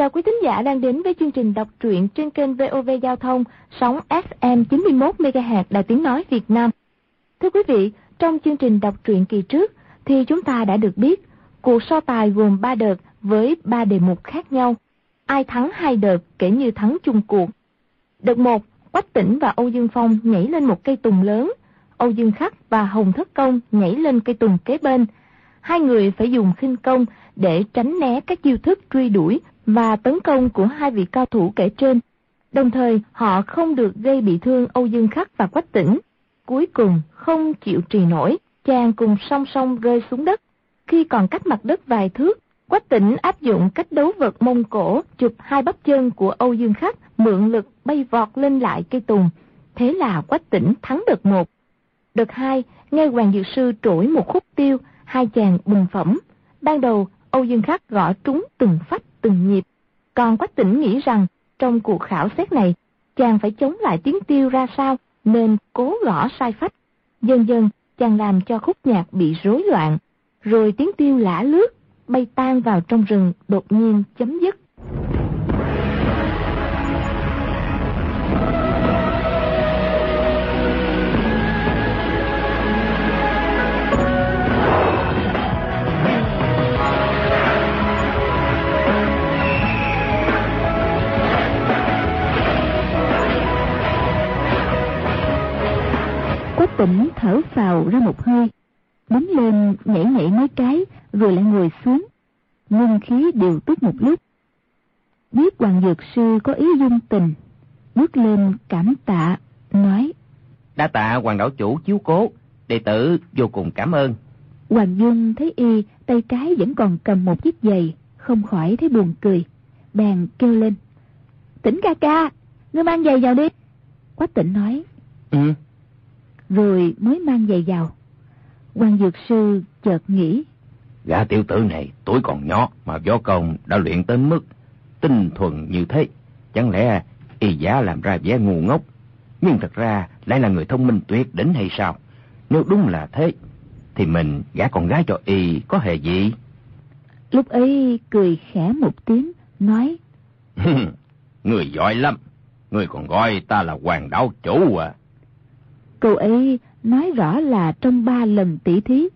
Chào quý thính giả đang đến với chương trình đọc truyện trên kênh VOV Giao thông, sóng FM 91MHz Đài Tiếng Nói Việt Nam. Thưa quý vị, trong chương trình đọc truyện kỳ trước thì chúng ta đã được biết cuộc so tài gồm 3 đợt với 3 đề mục khác nhau. Ai thắng 2 đợt kể như thắng chung cuộc. Đợt 1, Quách Tĩnh và Âu Dương Phong nhảy lên một cây tùng lớn. Âu Dương Khắc và Hồng Thất Công nhảy lên cây tùng kế bên. Hai người phải dùng khinh công để tránh né các chiêu thức truy đuổi và tấn công của hai vị cao thủ kể trên. Đồng thời, họ không được gây bị thương Âu Dương Khắc và Quách Tĩnh. Cuối cùng, không chịu trì nổi, chàng cùng song song rơi xuống đất. Khi còn cách mặt đất vài thước, Quách Tĩnh áp dụng cách đấu vật Mông Cổ, chụp hai bắp chân của Âu Dương Khắc, mượn lực bay vọt lên lại cây tùng. Thế là Quách Tĩnh thắng đợt 1. Đợt 2, nghe Hoàng Dược Sư trỗi một khúc tiêu, hai chàng bình phẩm. Ban đầu, Âu Dương Khắc gõ trúng từng phách từng nhịp. Còn Quách Tĩnh nghĩ rằng trong cuộc khảo xét này, chàng phải chống lại tiếng tiêu ra sao nên cố gõ sai phách. Dần dần, chàng làm cho khúc nhạc bị rối loạn. Rồi tiếng tiêu lả lướt, bay tan vào trong rừng, đột nhiên chấm dứt. Quách Tĩnh thở phào ra một hơi, đứng lên nhảy nhảy mấy cái rồi lại ngồi xuống, ngưng khí điều tức một lúc. Biết Hoàng Dược Sư có ý dung tình, bước lên cảm tạ, nói: "Đã tạ Hoàng đạo chủ chiếu cố, đệ tử vô cùng cảm ơn." Hoàng Dung thấy y tay trái vẫn còn cầm một chiếc giày, không khỏi thấy buồn cười, bèn kêu lên: "Tĩnh ca ca, ngươi mang giày vào đi." Quách Tĩnh nói: "Ừ." Rồi mới mang giày vào. Hoàng Dược Sư chợt nghĩ: gã tiểu tử này tuổi còn nhỏ mà võ công đã luyện tới mức tinh thuần như thế, chẳng lẽ y giả làm ra vẻ ngu ngốc, nhưng thật ra lại là người thông minh tuyệt đỉnh hay sao? Nếu đúng là thế thì mình gả con gái cho y có hề gì? Lúc ấy cười khẽ một tiếng, nói: "Người giỏi lắm, người còn gọi ta là Hoàng đạo chủ à?" Câu ấy nói rõ là trong 3 lần tỷ thí,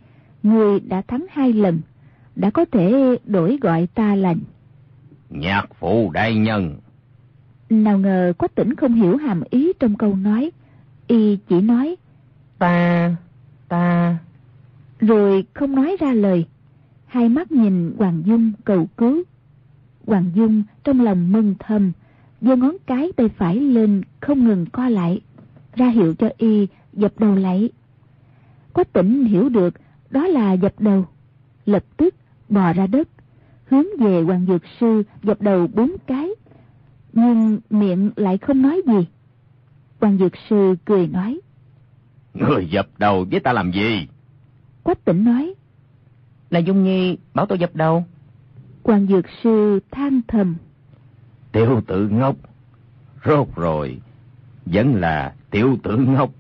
người đã thắng 2 lần, đã có thể đổi gọi ta là Nhạc Phụ Đại Nhân. Nào ngờ Quách Tĩnh không hiểu hàm ý trong câu nói, y chỉ nói: Ta... rồi không nói ra lời. Hai mắt nhìn Hoàng Dung cầu cứu. Hoàng Dung trong lòng mừng thầm, giơ ngón cái tay phải lên không ngừng co lại, ra hiệu cho y dập đầu lại. Quách Tĩnh hiểu được đó là dập đầu, lập tức bò ra đất, hướng về Hoàng Dược Sư dập đầu 4 cái, nhưng miệng lại không nói gì. Hoàng Dược Sư cười nói: "Người dập đầu với ta làm gì?" Quách Tĩnh nói: "Là Dung Nhi bảo tôi dập đầu." Hoàng Dược Sư than thầm: "Tiểu tử ngốc, rốt rồi vẫn là tiểu tử ngốc."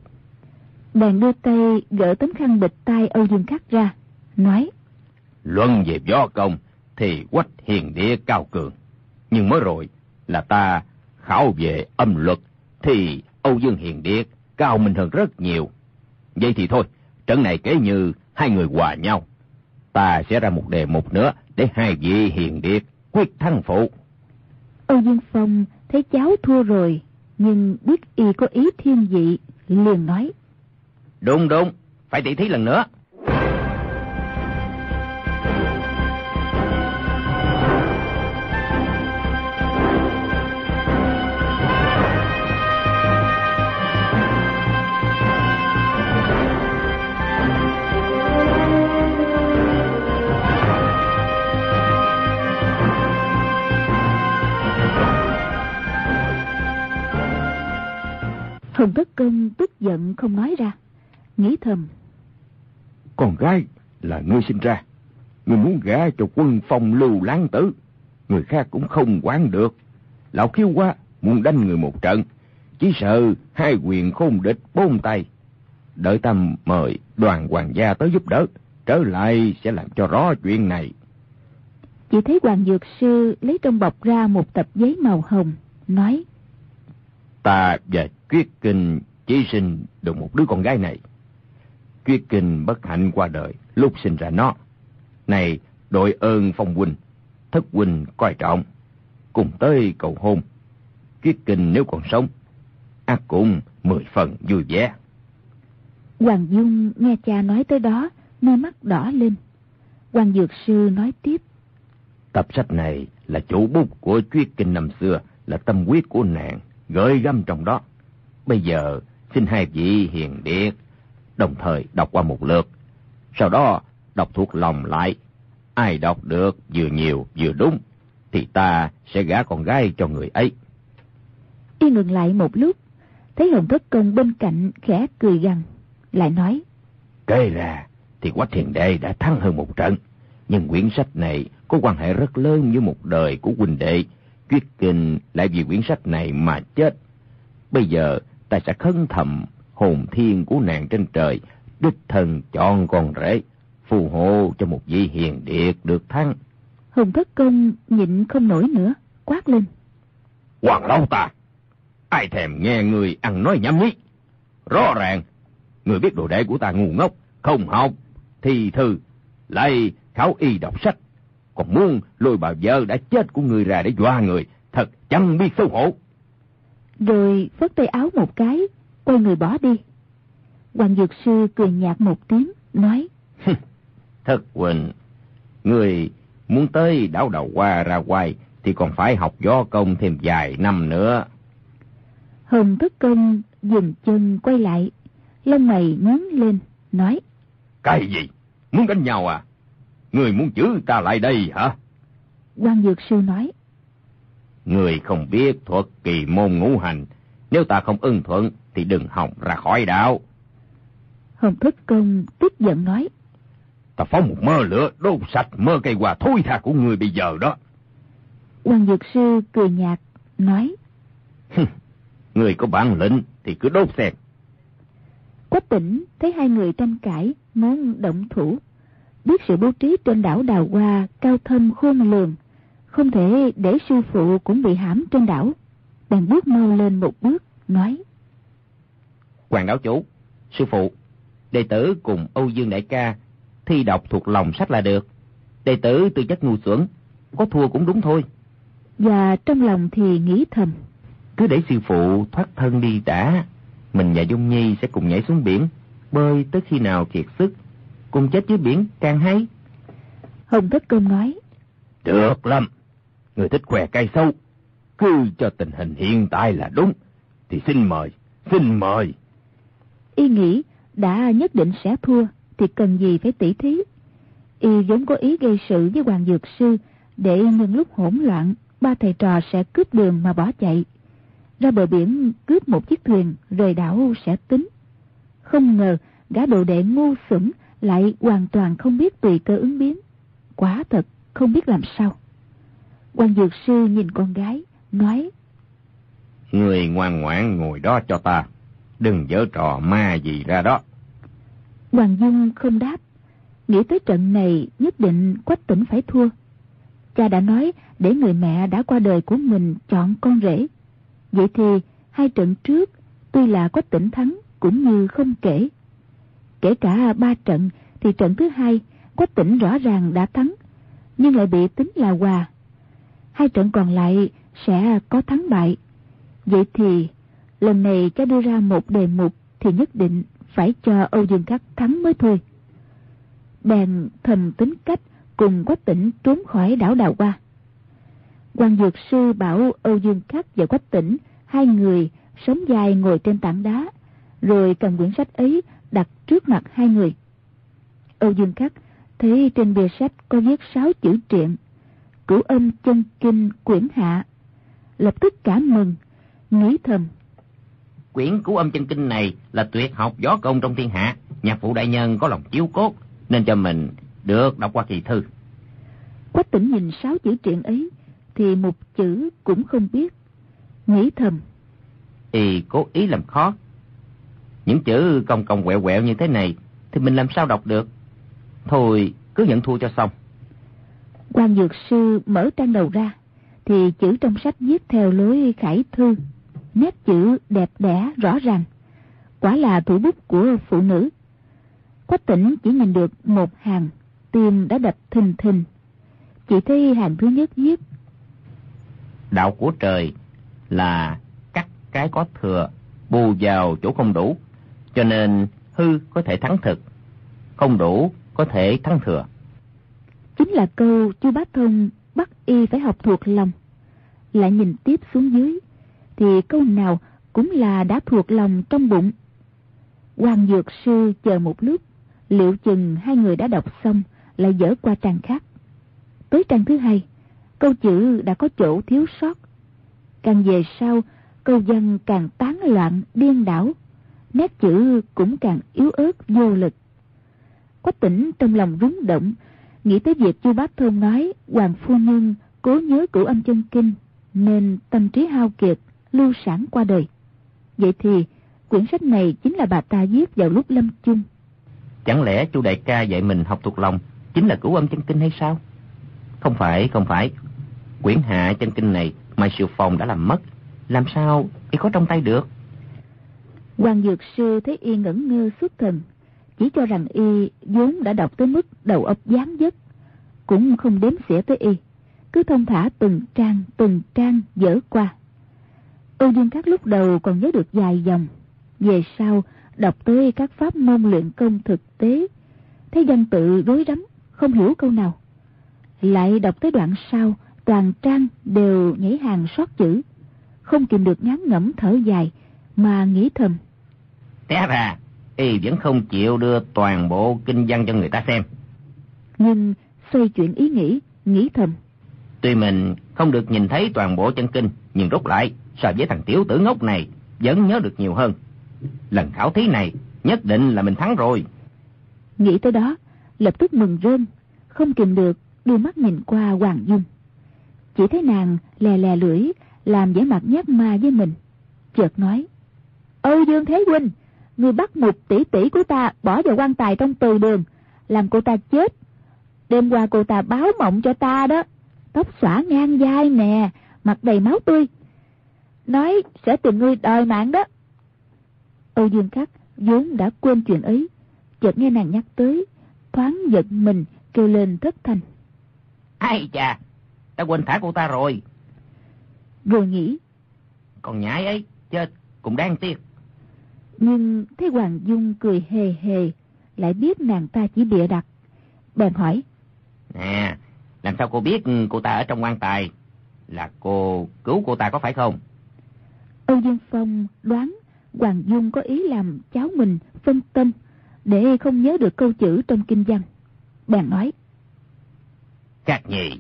Bèn đưa tay gỡ tấm khăn bịt tai Âu Dương Khắc ra, nói: "Luận về võ công thì Quách hiền địa cao cường, nhưng mới rồi là ta khảo về âm luật thì Âu Dương hiền địa cao minh hơn rất nhiều. Vậy thì thôi, trận này kể như hai người hòa nhau, ta sẽ ra một đề mục nữa để hai vị hiền địa quyết thắng phụ." Âu Dương Phong thấy cháu thua rồi, nhưng biết y có ý thiên vị, liền nói: Đúng, phải tỉ thí lần nữa. Hồng Thất Công tức giận không nói ra, nghĩ thầm: Con gái là ngươi sinh ra, ngươi muốn gả cho Quân Phong lưu láng tử, người khác cũng không quản được. Lão khiêu quá muốn đánh người một trận, chỉ sợ hai quyền khôn địch 4 tay. Đợi ta mời Đoàn Hoàng gia tới giúp đỡ, trở lại sẽ làm cho rõ chuyện này. Chỉ thấy Hoàng Dược Sư lấy trong bọc ra một tập giấy màu hồng, nói: Ta và Tuyết Kinh chỉ sinh được một đứa con gái này. Tuyết Kinh bất hạnh qua đời lúc sinh ra nó. Này đội ơn Phong huynh, Thất huynh coi trọng, cùng tới cầu hôn. Tuyết Kinh nếu còn sống, ác cũng 10 phần vui vẻ. Hoàng Dung nghe cha nói tới đó, môi mắt đỏ lên. Hoàng Dược Sư nói tiếp: Tập sách này là chủ bút của Tuyết Kinh năm xưa, là tâm huyết của nàng gợi gắm trong đó. Bây giờ xin hai vị hiền điệt đồng thời đọc qua một lượt, sau đó đọc thuộc lòng lại. Ai đọc được vừa nhiều vừa đúng thì ta sẽ gả con gái cho người ấy. Y ngừng lại một lúc, thấy Hồng Thất Công bên cạnh khẽ cười gằn, lại nói: Kể ra thì Quách Hiền Đệ đã thắng hơn một trận, nhưng quyển sách này có quan hệ rất lớn với một đời của huynh đệ. Tuyết Kinh lại vì quyển sách này mà chết. Bây giờ ta sẽ khấn thầm hồn thiên của nàng trên trời, đích thân chọn con rể phù hộ cho một vị hiền điệt được thắng. Hồng Thất Công nhịn không nổi nữa, quát lên: Hoàng lão ta, ai thèm nghe người ăn nói nhảm nhí. Rõ ràng người biết đồ đệ của ta ngu ngốc, không học thi thư, lại khảo y đọc sách, còn muốn lôi bà vợ đã chết của người ra để dọa người, thật chẳng biết xấu hổ. Rồi phất tay áo một cái, quay người bỏ đi. Hoàng Dược Sư cười nhạt một tiếng, nói: Thất huynh, người muốn tới đảo Đào Hoa ra hoài thì còn phải học võ công thêm vài năm nữa. Hồng Thất Công dừng chân quay lại, lông mày nhướng lên, nói: Cái gì? Muốn đánh nhau à? Người muốn giữ ta lại đây hả? Quan Dược Sư nói: Người không biết thuật kỳ môn ngũ hành, nếu ta không ưng thuận thì đừng hòng ra khỏi đạo. Hồng Thất Công tức giận nói: Ta phóng một mơ lửa đốt sạch mơ cây hoa thối tha của người bây giờ đó. Quan Dược Sư cười nhạt, nói: Người có bản lĩnh thì cứ đốt xem. Quách Tĩnh thấy hai người tranh cãi, muốn động thủ. Biết sự bố trí trên đảo Đào Hoa cao thâm khôn lường, không thể để sư phụ cũng bị hãm trên đảo, bèn bước mau lên một bước, nói: Hoàng đảo chủ, sư phụ, đệ tử cùng Âu Dương đại ca thi đọc thuộc lòng sách là được. Đệ tử tư chất ngu xuẩn, có thua cũng đúng thôi. Và trong lòng thì nghĩ thầm: Cứ để sư phụ thoát thân đi đã, mình và Dung Nhi sẽ cùng nhảy xuống biển, bơi tới khi nào kiệt sức, cùng chết dưới biển càng hay. Hồng Thất Công nói: Được lắm, người thích khoe cay sâu, cứ cho tình hình hiện tại là đúng, thì xin mời, xin mời. Y nghĩ đã nhất định sẽ thua thì cần gì phải tỉ thí. Y vốn có ý gây sự với Hoàng Dược Sư để nhân lúc hỗn loạn ba thầy trò sẽ cướp đường mà bỏ chạy, ra bờ biển cướp một chiếc thuyền rời đảo sẽ tính. Không ngờ gã đồ đệ ngu xuẩn lại hoàn toàn không biết tùy cơ ứng biến, quả thật không biết làm sao. Hoàng Dược Sư nhìn con gái, nói: Người ngoan ngoãn ngồi đó cho ta, đừng giở trò ma gì ra đó. Hoàng Dung không đáp, nghĩ tới trận này nhất định Quách Tĩnh phải thua. Cha đã nói để người mẹ đã qua đời của mình chọn con rể, vậy thì hai trận trước tuy là Quách Tĩnh thắng cũng như không kể. Kể cả 3 trận thì trận thứ 2 Quách Tĩnh rõ ràng đã thắng, nhưng lại bị tính là hòa. 2 trận còn lại sẽ có thắng bại. Vậy thì lần này cha đưa ra một đề mục thì nhất định phải cho Âu Dương Khắc thắng mới thôi. Bèn thầm tính cách cùng Quách Tĩnh trốn khỏi đảo Đào Hoa. Quan Dược Sư bảo Âu Dương Khắc và Quách Tĩnh hai người sống dài ngồi trên tảng đá, rồi cầm quyển sách ấy đặt trước mặt hai người. Âu Dương Khắc thấy trên bìa sách có viết 6 chữ truyện Cửu Âm Chân Kinh quyển hạ, lập tức cảm mừng, nghĩ thầm: Quyển Cửu Âm Chân Kinh này là tuyệt học võ công trong thiên hạ, nhạc phụ đại nhân có lòng chiếu cốt nên cho mình được đọc qua kỳ thư. Quách Tĩnh nhìn 6 chữ truyện ấy thì một chữ cũng không biết, nghĩ thầm: Y cố ý làm khó. Những chữ cong cong quẹo quẹo như thế này thì mình làm sao đọc được. Thôi cứ nhận thua cho xong. Hoàng Dược Sư mở trang đầu ra thì chữ trong sách viết theo lối khải thư, nét chữ đẹp đẽ rõ ràng, quả là thủ bút của phụ nữ. Quách Tĩnh chỉ nhìn được một hàng, tim đã đập thình thình. Chỉ thấy hàng thứ nhất viết: đạo của trời là cắt cái có thừa, bù vào chỗ không đủ, cho nên hư có thể thắng thực, không đủ có thể thắng thừa. Chính là câu Chu Bá Thông bắt y phải học thuộc lòng. Lại nhìn tiếp xuống dưới thì câu nào cũng là đã thuộc lòng trong bụng. Hoàng Dược Sư chờ một lúc, liệu chừng hai người đã đọc xong, lại dở qua trang khác. Tới trang thứ hai, câu chữ đã có chỗ thiếu sót. Càng về sau, câu văn càng tán loạn điên đảo, nét chữ cũng càng yếu ớt vô lực. Quách Tĩnh trong lòng rúng động, nghĩ tới việc Chu Bá Thông nói Hoàng Phu Nhân cố nhớ Cửu Âm Chân Kinh nên tâm trí hao kiệt, lưu sản qua đời. Vậy thì quyển sách này chính là bà ta viết vào lúc lâm chung. Chẳng lẽ Chu đại ca dạy mình học thuộc lòng chính là Cửu Âm Chân Kinh hay sao? Không phải. Quyển hạ chân kinh này Mai Siêu Phong đã làm mất, làm sao y có trong tay được? Hoàng Dược Sư thấy y ngẩn ngơ xuất thần, chỉ cho rằng y vốn đã đọc tới mức đầu óc dám dứt, cũng không đếm xỉa tới y, cứ thông thả từng trang dở qua. Âu Dương Khắc lúc đầu còn nhớ được vài dòng, về sau đọc tới các pháp môn luyện công thực tế, thấy văn tự rối rắm, không hiểu câu nào. Lại đọc tới đoạn sau, toàn trang đều nhảy hàng sót chữ, không kìm được ngán ngẩm thở dài mà nghĩ thầm: té ra y vẫn không chịu đưa toàn bộ kinh văn cho người ta xem. Nhưng xoay chuyển ý nghĩ thầm: tuy mình không được nhìn thấy toàn bộ chân kinh, nhưng rút lại so với thằng tiểu tử ngốc này vẫn nhớ được nhiều hơn. Lần khảo thí này nhất định là mình thắng rồi. Nghĩ tới đó, lập tức mừng rơn, không kìm được đưa mắt nhìn qua Hoàng Dung. Chỉ thấy nàng lè lưỡi, làm vẻ mặt nhát ma với mình, chợt nói: Âu Dương Thế Huynh, người bắt một tỷ tỷ của ta bỏ vào quan tài trong từ đường, làm cô ta chết. Đêm qua cô ta báo mộng cho ta đó, tóc xõa ngang vai nè, mặt đầy máu tươi, nói sẽ tìm ngươi đòi mạng đó. Âu Dương Khắc vốn đã quên chuyện ấy, chợt nghe nàng nhắc tới, thoáng giật mình, kêu lên thất thanh: ai chà, ta quên thả cô ta rồi. Rồi nghĩ: còn nhãi ấy chết cũng đáng tiếc. Nhưng thấy Hoàng Dung cười hề hề, lại biết nàng ta chỉ bịa đặt, bèn hỏi: nè, làm sao cô biết cô ta ở trong quan tài? Là cô cứu cô ta có phải không? Âu Dương Phong đoán Hoàng Dung có ý làm cháu mình phân tâm, để không nhớ được câu chữ trong kinh văn, bèn nói: Khắc Nhi,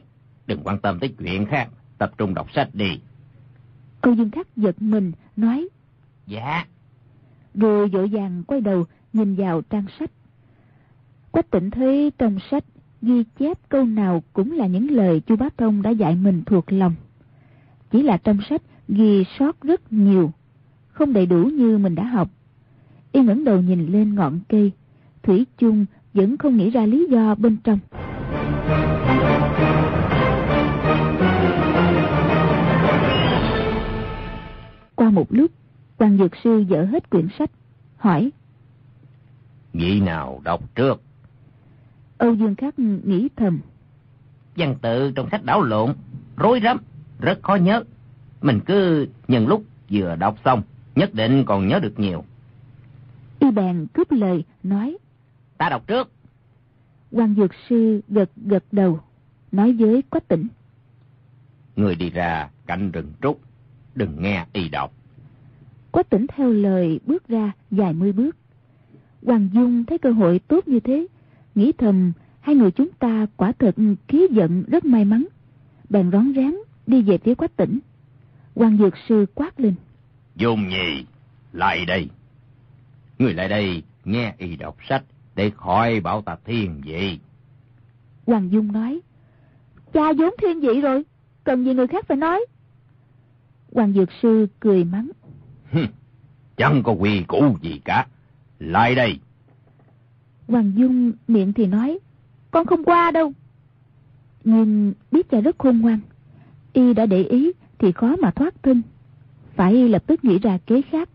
đừng quan tâm tới chuyện khác, tập trung đọc sách đi. Âu Dương Khắc giật mình, nói: dạ. Rồi vội vàng quay đầu nhìn vào trang sách. Quách Tĩnh thấy trong sách ghi chép câu nào cũng là những lời Chu Bá Thông đã dạy mình thuộc lòng, chỉ là trong sách ghi sót rất nhiều, không đầy đủ như mình đã học. Y ngẩng đầu nhìn lên ngọn cây, thủy chung vẫn không nghĩ ra lý do bên trong. Qua một lúc, Hoàng Dược Sư dở hết quyển sách, hỏi: vị nào đọc trước? Âu Dương Khắc nghĩ thầm: văn tự trong sách đảo lộn, rối rắm, rất khó nhớ. Mình cứ nhân lúc vừa đọc xong, nhất định còn nhớ được nhiều. Y bèn cướp lời, nói: ta đọc trước. Hoàng Dược Sư gật đầu, nói với Quách Tĩnh: người đi ra cạnh rừng trúc, đừng nghe y đọc. Quách Tĩnh theo lời bước ra vài mươi bước. Hoàng Dung thấy cơ hội tốt như thế, nghĩ thầm hai người chúng ta quả thật khí giận rất may mắn, bèn rón rén đi về phía Quách Tĩnh. Hoàng Dược Sư quát lên: Dung Nhi, lại đây. Người lại đây nghe y đọc sách, để khỏi bảo ta thiên vị. Hoàng Dung nói: cha vốn thiên vị rồi, cần gì người khác phải nói. Hoàng Dược Sư cười mắng: chẳng có quy củ gì cả, lại đây. Hoàng Dung miệng thì nói: con không qua đâu. nhưng biết cha rất khôn ngoan, y đã để ý thì khó mà thoát thân, phải y lập tức nghĩ ra kế khác.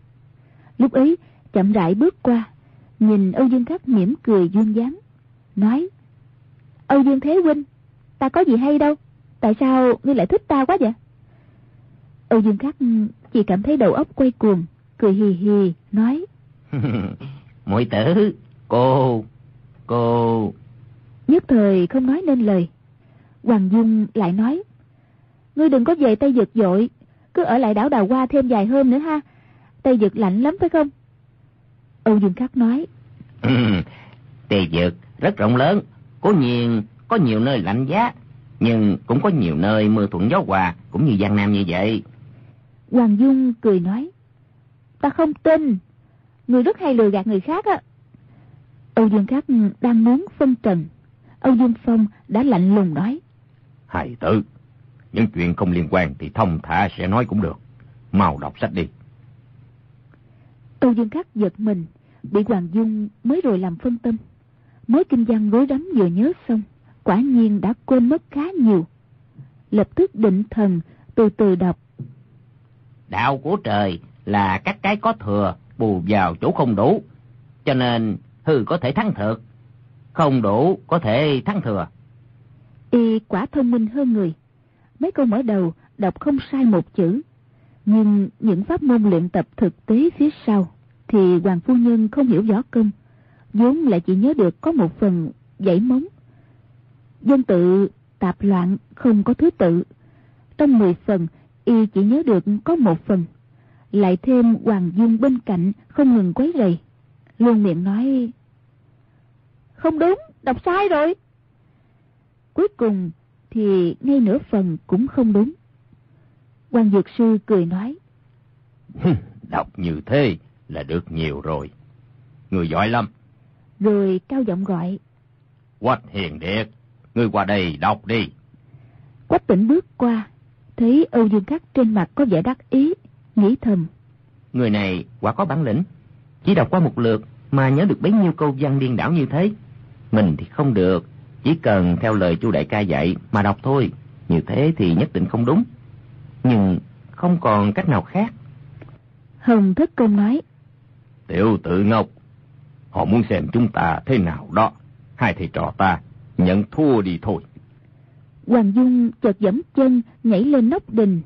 Lúc ấy chậm rãi bước qua, nhìn Âu Dương Khắc mỉm cười duyên dáng, nói: Âu Dương Thế huynh, ta có gì hay đâu, tại sao ngươi lại thích ta quá vậy? Âu Dương Khắc chỉ cảm thấy đầu óc quay cuồng, cười hì hì nói: Muội tử, cô... Nhất thời không nói nên lời. Hoàng Dung lại nói: Ngươi đừng có về Tây Vực vội, cứ ở lại đảo Đào Hoa thêm vài hôm nữa ha. Tây Vực lạnh lắm phải không? Âu Dương Khắc nói: Tây Vực rất rộng lớn, cố nhiên có nhiều nơi lạnh giá, nhưng cũng có nhiều nơi mưa thuận gió hòa, cũng như Giang Nam như vậy. Hoàng Dung cười nói: Ta không tin, người rất hay lừa gạt người khác á. Âu Dương Khắc đang muốn phân trần, Âu Dương Phong đã lạnh lùng nói: Hài tử, những chuyện không liên quan thì thông thả sẽ nói cũng được, mau đọc sách đi. Âu Dương Khắc giật mình, bị Hoàng Dung mới rồi làm phân tâm. Mối kinh văn rối rắm vừa nhớ xong, quả nhiên đã quên mất khá nhiều. Lập tức định thần, từ từ đọc: Đạo của trời là các cái có thừa bù vào chỗ không đủ, cho nên hư có thể thắng thực, không đủ có thể thắng thừa. Y quả thông minh hơn người. Mấy câu mở đầu đọc không sai một chữ, nhưng những pháp môn luyện tập thực tế phía sau thì Hoàng phu nhân không hiểu võ công, vốn lại chỉ nhớ được có một phần dãy móng. Dân tự tạp loạn không có thứ tự, trong 10 phần y chỉ nhớ được có một phần. Lại thêm Hoàng Dung bên cạnh không ngừng quấy rầy, luôn miệng nói: Không đúng, đọc sai rồi. Cuối cùng thì ngay nửa phần cũng không đúng. Hoàng Dược Sư cười nói: Đọc như thế là được nhiều rồi, người giỏi lắm. Rồi cao giọng gọi: Quách Hiền Điệt, ngươi qua đây đọc đi. Quách Tĩnh bước qua, thấy Âu Dương Khắc trên mặt có vẻ đắc ý, nghĩ thầm: Người này quả có bản lĩnh, chỉ đọc qua một lượt mà nhớ được bấy nhiêu câu văn điên đảo như thế. Mình thì không được, chỉ cần theo lời Chu đại ca dạy mà đọc thôi, như thế thì nhất định không đúng. Nhưng không còn cách nào khác. Hồng Thất Công nói: Tiểu tử ngốc, họ muốn xem chúng ta thế nào đó, hai thầy trò ta nhận thua đi thôi. Hoàng Dung chợt giẫm chân nhảy lên nóc đình,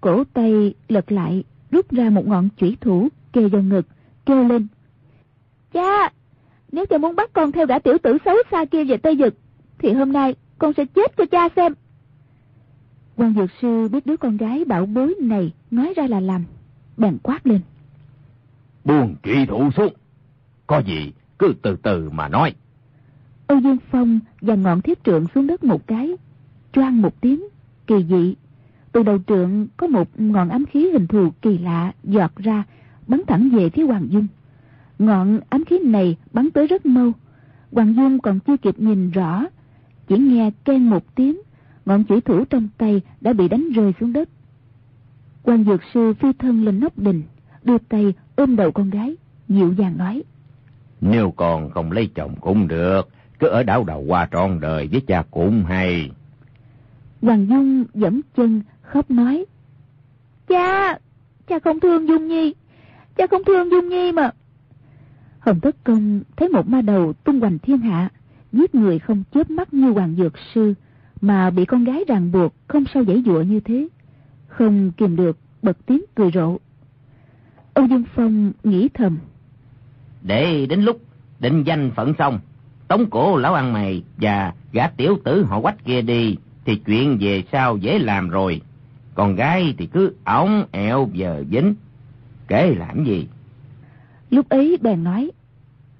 cổ tay lật lại, rút ra một ngọn chủy thủ kề vào ngực, kêu lên: Cha, nếu cha muốn bắt con theo gã tiểu tử xấu xa kia về Tây Vực thì hôm nay con sẽ chết cho cha xem. Hoàng Dược Sư biết đứa con gái bảo bối này nói ra là làm, bèn quát lên: Buông chủy thủ xuống, có gì cứ từ từ mà nói. Âu Dương Phong giằng ngọn thiết trượng xuống đất một cái, choang một tiếng kỳ dị. Từ đầu trượng có một ngọn ám khí hình thù kỳ lạ giọt ra, bắn thẳng về phía Hoàng Dung. Ngọn ám khí này bắn tới rất mau, Hoàng Dung còn chưa kịp nhìn rõ, chỉ nghe keng một tiếng, ngọn chủy thủ trong tay đã bị đánh rơi xuống đất. Hoàng Dược Sư phi thân lên nóc đình, đưa tay ôm đầu con gái, dịu dàng nói: Nếu còn không lấy chồng cũng được, cứ ở đảo Đào Hoa trọn đời với cha cũng hay. Hoàng Dung giẫm chân khóc nói: Cha, cha không thương Dung Nhi, cha không thương Dung Nhi mà. Hồng Thất Công thấy một ma đầu tung hoành thiên hạ, giết người không chớp mắt như Hoàng Dược Sư, mà bị con gái ràng buộc không sao giãy giụa như thế, không kìm được bật tiếng cười rộ. Âu Dương Phong nghĩ thầm: Để đến lúc định danh phận xong, tống cổ lão ăn mày và gã tiểu tử họ Quách kia đi thì chuyện về sau dễ làm rồi. Con gái thì cứ ống ẹo giờ dính, kể làm gì. Lúc ấy bèn nói: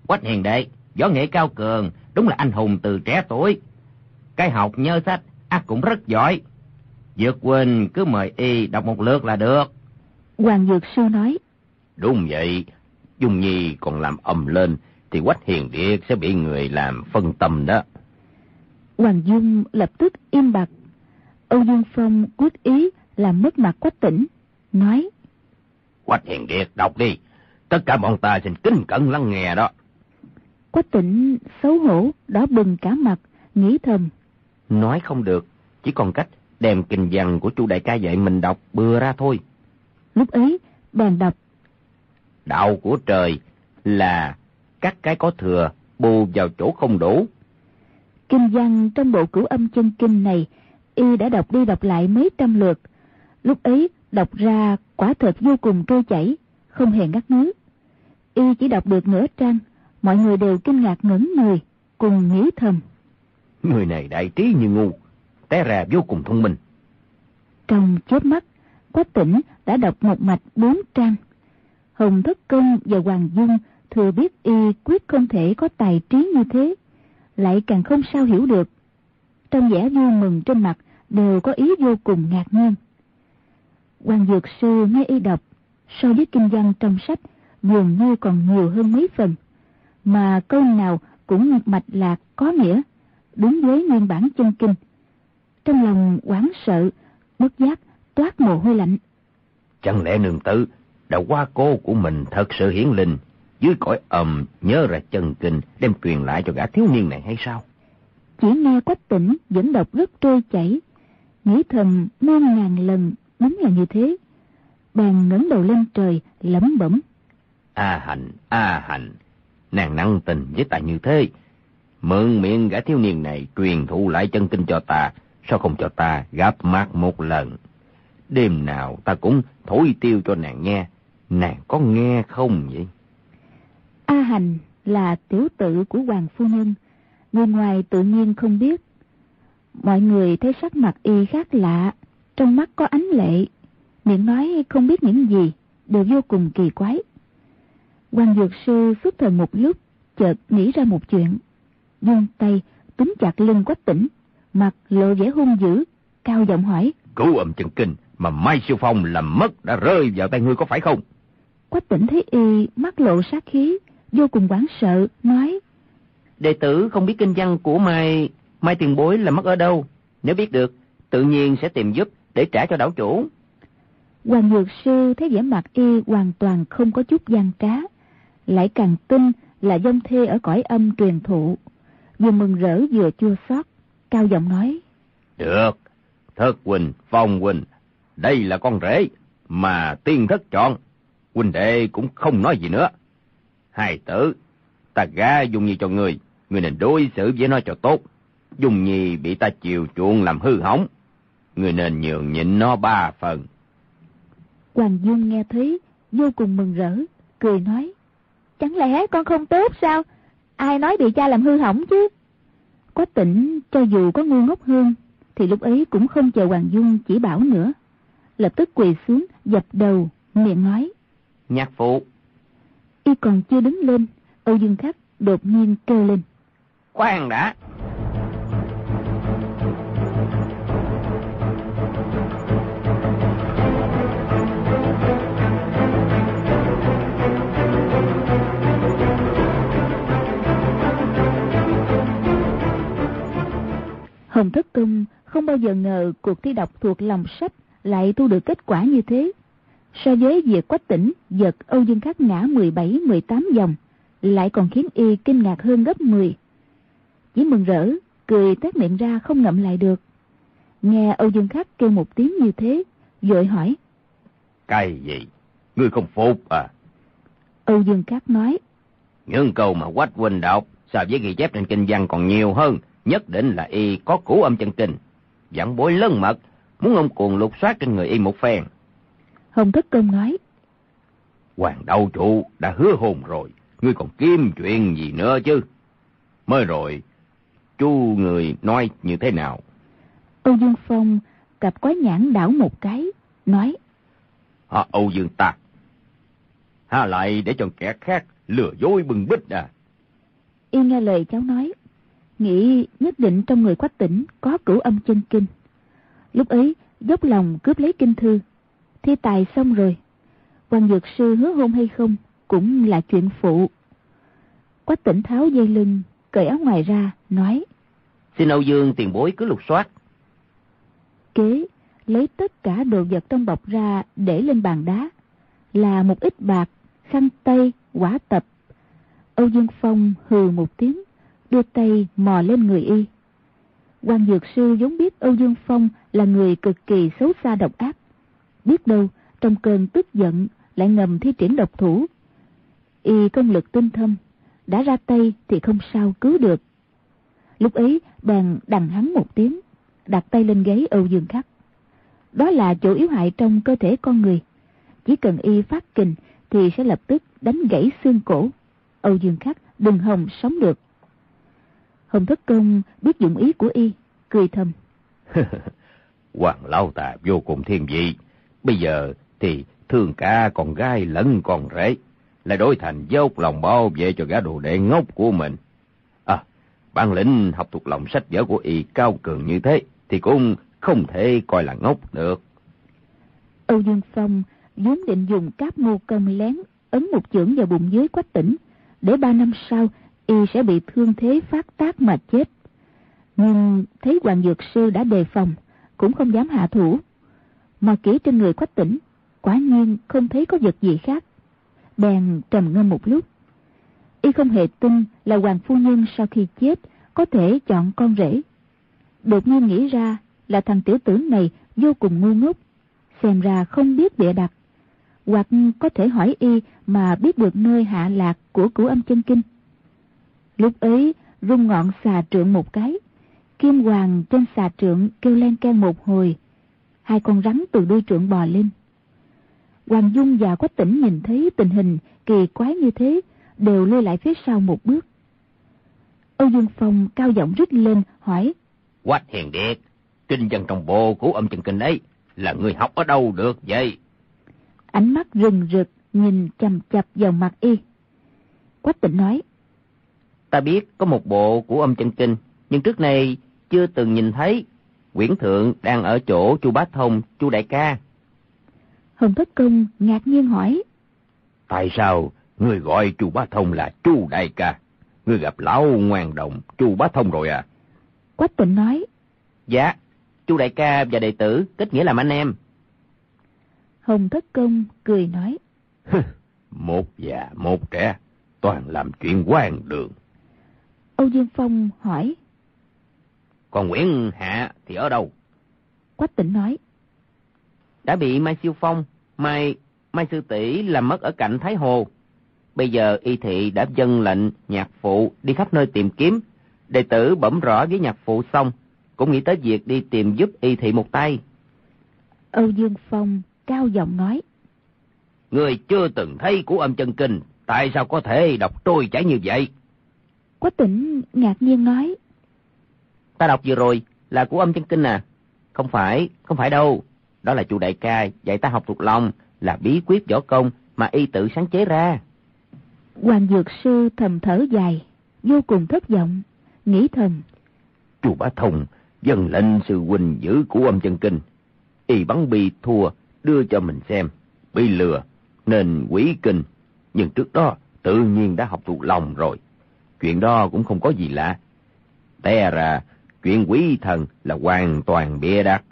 Quách Hiền Đệ, võ nghệ cao cường, đúng là anh hùng từ trẻ tuổi. Cái học nhớ sách, ác cũng rất giỏi. Dược huynh cứ mời y đọc một lượt là được. Hoàng Dược Sư nói: Đúng vậy, Dung Nhi còn làm ầm lên thì Quách Hiền Đệ sẽ bị người làm phân tâm đó. Hoàng Dung lập tức im bặt. Âu Dương Phong quyết ý làm mất mặt Quách Tĩnh, nói: Quách Hiền Đệ đọc đi, tất cả bọn ta xin kính cẩn lắng nghe đó. Quách Tĩnh xấu hổ đỏ bừng cả mặt, nghĩ thầm: nói không được, chỉ còn cách đem kinh văn của Chu đại ca dạy mình đọc bừa ra thôi. Lúc ấy bèn đọc: đạo của trời là các cái có thừa bù vào chỗ không đủ. Kinh văn trong bộ Cửu Âm Chân Kinh này y đã đọc đi đọc lại mấy trăm lượt, lúc ấy đọc ra quả thật vô cùng trôi chảy, không hề ngắt ngứ. Y chỉ đọc được nửa trang, mọi người đều kinh ngạc ngẩn người, cùng nghĩ thầm: người này đại trí như ngu, té ra vô cùng thông minh. Trong chớp mắt, Quách Tĩnh đã đọc một mạch 4 trang. Hồng Thất Công và Hoàng Dung thừa biết y quyết không thể có tài trí như thế, lại càng không sao hiểu được. Trong vẻ vui mừng trên mặt đều có ý vô cùng ngạc nhiên. Hoàng Dược Sư nghe y đọc, so với kinh văn trong sách dường như còn nhiều hơn mấy phần, mà câu nào cũng mạch lạc có nghĩa, đúng với nguyên bản chân kinh. Trong lòng hoảng sợ, bất giác toát mồ hôi lạnh. Chẳng lẽ nương tử Đào Hoa cô của mình thật sự hiển linh, dưới cõi ầm nhớ ra chân kinh, đem truyền lại cho gã thiếu niên này hay sao? Chỉ nghe Quách Tĩnh vẫn đọc rất trôi chảy, nghĩ thầm muôn ngàn lần đúng là như thế. Bèn ngẩng đầu lên trời lẩm bẩm: A hành, nàng năng tình với ta như thế, mượn miệng gã thiếu niên này truyền thụ lại chân kinh cho ta, sao không cho ta gặp mặt một lần? Đêm nào ta cũng thổi tiêu cho nàng nghe, nàng có nghe không vậy? A Hành là tiểu tử của Hoàng phu nhân, người ngoài tự nhiên không biết. Mọi người thấy sắc mặt y khác lạ, trong mắt có ánh lệ, miệng nói không biết những gì, đều vô cùng kỳ quái. Hoàng Dược Sư xuất thần một lúc, chợt nghĩ ra một chuyện, vươn tay túm chặt lưng Quách Tĩnh, mặt lộ vẻ hung dữ, cao giọng hỏi: Cửu Âm Chân Kinh mà Mai Siêu Phong làm mất đã rơi vào tay ngươi có phải không? Quách Tĩnh thấy y mắt lộ sát khí, vô cùng hoảng sợ, nói: Đệ tử không biết kinh văn của Mai tiền bối là mất ở đâu. Nếu biết được, tự nhiên sẽ tìm giúp để trả cho đảo chủ. Hoàng Dược Sư thấy vẻ mặt y hoàn toàn không có chút gian trá, lại càng tin là dông thê ở cõi âm truyền thụ, vừa mừng rỡ vừa chua xót, cao giọng nói: Được, Thất huynh, Phong huynh, đây là con rể mà tiên thất chọn, huynh đệ cũng không nói gì nữa. Hai tử, ta gả Dung Nhi cho người, người nên đối xử với nó cho tốt. Dung Nhi bị ta chiều chuộng làm hư hỏng, người nên nhường nhịn nó 3 phần. Hoàng Dung nghe thấy vô cùng mừng rỡ, cười nói: Chẳng lẽ con không tốt sao? Ai nói bị cha làm hư hỏng chứ? Quách Tĩnh cho dù có ngu ngốc hơn thì lúc ấy cũng không chờ Hoàng Dung chỉ bảo nữa, lập tức quỳ xuống dập đầu, miệng nói: Nhạc phụ. Y còn chưa đứng lên, Âu Dương Khắc đột nhiên kêu lên: Khoan đã! Hồng Thất Công không bao giờ ngờ cuộc thi đọc thuộc lòng sách lại thu được kết quả như thế. So với việc Quách Tĩnh giật Âu Dương Khắc ngã 17-18 vòng, lại còn khiến y kinh ngạc hơn gấp 10. Chỉ mừng rỡ, cười tét miệng ra không ngậm lại được. Nghe Âu Dương Khắc kêu một tiếng như thế, vội hỏi: Cái gì? Ngươi không phục à? Âu Dương Khắc nói: Những câu mà Quách huynh đọc so với ghi chép trên kinh văn còn nhiều hơn, nhất định là y có Cửu Âm Chân Kinh. Dặn bối lân mật, muốn ông cuồng lục soát trên người y một phen. Hồng Thất Công nói: Hoàng đạo chủ đã hứa hôn rồi, ngươi còn kiếm chuyện gì nữa chứ? Mới rồi Chu người nói như thế nào? Âu Dương Phong cặp quái nhãn đảo một cái, nói: Âu Dương ta há lại để cho kẻ khác lừa dối bưng bít à? Y nghe lời cháu nói, nghĩ nhất định trong người Quách Tĩnh có Cửu Âm Chân Kinh. Lúc ấy dốc lòng cướp lấy kinh thư. Thi tài xong rồi, Hoàng Dược Sư hứa hôn hay không cũng là chuyện phụ. Quách Tĩnh tháo dây lưng, cởi áo ngoài ra, nói: Xin Âu Dương tiền bối cứ lục soát. Kế lấy tất cả đồ vật trong bọc ra để lên bàn đá, là một ít bạc, khăn tay, quả tập. Âu Dương Phong hừ một tiếng, đưa tay mò lên người y. Hoàng Dược Sư vốn biết Âu Dương Phong là người cực kỳ xấu xa độc ác. Biết đâu, trong cơn tức giận lại ngầm thi triển độc thủ. Y công lực tinh thâm, đã ra tay thì không sao cứu được. Lúc ấy, bèn đằng hắn một tiếng, đặt tay lên gáy Âu Dương Khắc. Đó là chỗ yếu hại trong cơ thể con người. Chỉ cần y phát kình thì sẽ lập tức đánh gãy xương cổ. Âu Dương Khắc đừng hòng sống được. Hồng Thất Công biết dụng ý của y, cười thầm. Hoàng lão tà vô cùng thiên vị. Bây giờ thì thương cả con gái lẫn con rể, lại đổi thành dốc lòng bảo vệ cho gã đồ đệ ngốc của mình. À, bản lĩnh học thuộc lòng sách vở của y cao cường như thế thì cũng không thể coi là ngốc được. Âu Dương Phong vốn định dùng cáp ngô công lén ấn một chưởng vào bụng dưới Quách Tĩnh, để 3 năm sau y sẽ bị thương thế phát tác mà chết. Nhưng thấy Hoàng Dược Sư đã đề phòng, cũng không dám hạ thủ. Mà kỹ trên người Quách Tĩnh, quả nhiên không thấy có vật gì khác. Bèn trầm ngâm một lúc. Y không hề tin là Hoàng Phu Nhân sau khi chết có thể chọn con rể. Đột nhiên nghĩ ra là thằng tiểu tử này vô cùng ngu ngốc, xem ra không biết bịa đặt. Hoặc có thể hỏi y mà biết được nơi hạ lạc của Cửu Âm Chân Kinh. Lúc ấy rung ngọn xà trượng một cái, kim hoàng trên xà trượng kêu len keng một hồi, 2 con rắn từ đuôi trượng bò lên. Hoàng Dung và Quách Tĩnh nhìn thấy tình hình kỳ quái như thế, đều lui lại phía sau một bước. Âu Dương Phong cao giọng rít lên hỏi: Quách hiền điệt, kinh văn trong bộ Cửu Âm Chân Kinh ấy là người học ở đâu được vậy? Ánh mắt rừng rực nhìn chằm chằm vào mặt y. Quách Tĩnh nói: Ta biết có một bộ Cửu Âm Chân Kinh, nhưng trước nay chưa từng nhìn thấy. Quyển thượng đang ở chỗ Chu Bá Thông, Chu đại ca. Hồng Thất Công ngạc nhiên hỏi: Tại sao ngươi gọi Chu Bá Thông là Chu đại ca? Ngươi gặp lão ngoan đồng Chu Bá Thông rồi à? Quách Tĩnh nói: Dạ, Chu đại ca và đệ tử kết nghĩa làm anh em. Hồng Thất Công cười nói: Một già một trẻ, toàn làm chuyện hoang đường. Âu Dương Phong hỏi: Còn Nguyễn Hạ thì ở đâu? Quách Tĩnh nói: Đã bị Mai Siêu Phong, Mai Sư Tỷ làm mất ở cạnh Thái Hồ. Bây giờ y thị đã dâng lệnh nhạc phụ đi khắp nơi tìm kiếm. Đệ tử bẩm rõ với nhạc phụ xong, cũng nghĩ tới việc đi tìm giúp y thị một tay. Âu Dương Phong cao giọng nói: Người chưa từng thấy Cửu Âm Chân Kinh, tại sao có thể đọc trôi chảy như vậy? Quách Tĩnh ngạc nhiên nói: Ta đọc vừa rồi là Cửu Âm Chân Kinh à? Không phải đâu. Đó là Chu đại ca dạy ta học thuộc lòng, là bí quyết võ công mà y tự sáng chế ra. Hoàng Dược Sư thầm thở dài, vô cùng thất vọng, nghĩ thầm: Chu Bá Thông dâng lệnh sư huynh giữ Cửu Âm Chân Kinh, y bắn bi thua đưa cho mình xem, bị lừa nên quỷ kinh, nhưng trước đó tự nhiên đã học thuộc lòng rồi. Chuyện đó cũng không có gì lạ. Té ra chuyện quỷ thần là hoàn toàn bịa đặt.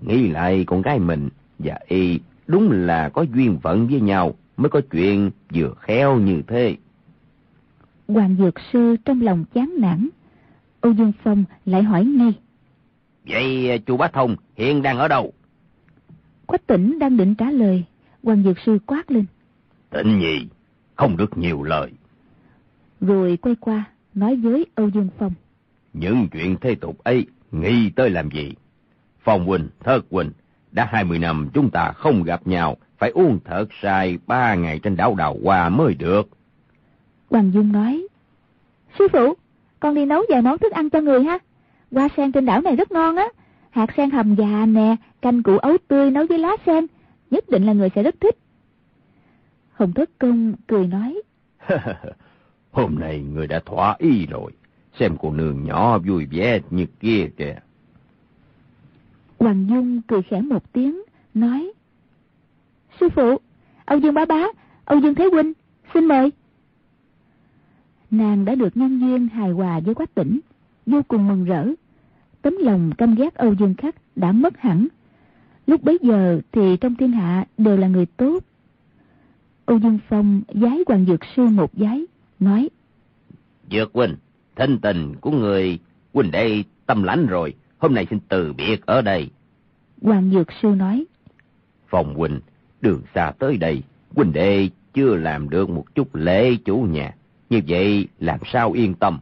Nghĩ lại con gái mình và y đúng là có duyên phận với nhau, mới có chuyện vừa khéo như thế. Hoàng Dược Sư trong lòng chán nản. Âu Dương Phong lại hỏi ngay: Vậy Chu Bá Thông hiện đang ở đâu? Quách Tĩnh đang định trả lời, Hoàng Dược Sư quát lên: Tĩnh nhi, không được nhiều lời. Rồi quay qua nói với Âu Dương Phong: Những chuyện thế tục ấy nghĩ tới làm gì? Phong huynh, Thất huynh, đã 20 năm chúng ta không gặp nhau, phải uống thật say 3 ngày trên đảo Đào Hoa mới được. Hoàng Dung nói: Sư phụ, con đi nấu vài món thức ăn cho người ha. Hoa sen trên đảo này rất ngon á, hạt sen hầm già nè, canh củ ấu tươi nấu với lá sen, nhất định là người sẽ rất thích. Hồng Thất Công cười nói: Hôm nay người đã thỏa ý rồi, xem cô nương nhỏ vui vẻ như kia kìa. Hoàng Dung cười khẽ một tiếng, nói: Sư phụ, Âu Dương bá bá, Âu Dương Thế huynh, xin mời. Nàng đã được nhân duyên hài hòa với Quách Tĩnh, vô cùng mừng rỡ. Tấm lòng căm ghét Âu Dương Khắc đã mất hẳn. Lúc bấy giờ thì trong thiên hạ đều là người tốt. Âu Dương Phong vái Hoàng Dược Sư một vái, nói: Dược huynh, thân tình của người Huynh đệ tâm lãnh rồi, hôm nay xin từ biệt ở đây. Hoàng Dược Sư nói, Phong huynh, đường xa tới đây, huynh đệ chưa làm được một chút lễ chủ nhà, như vậy làm sao yên tâm.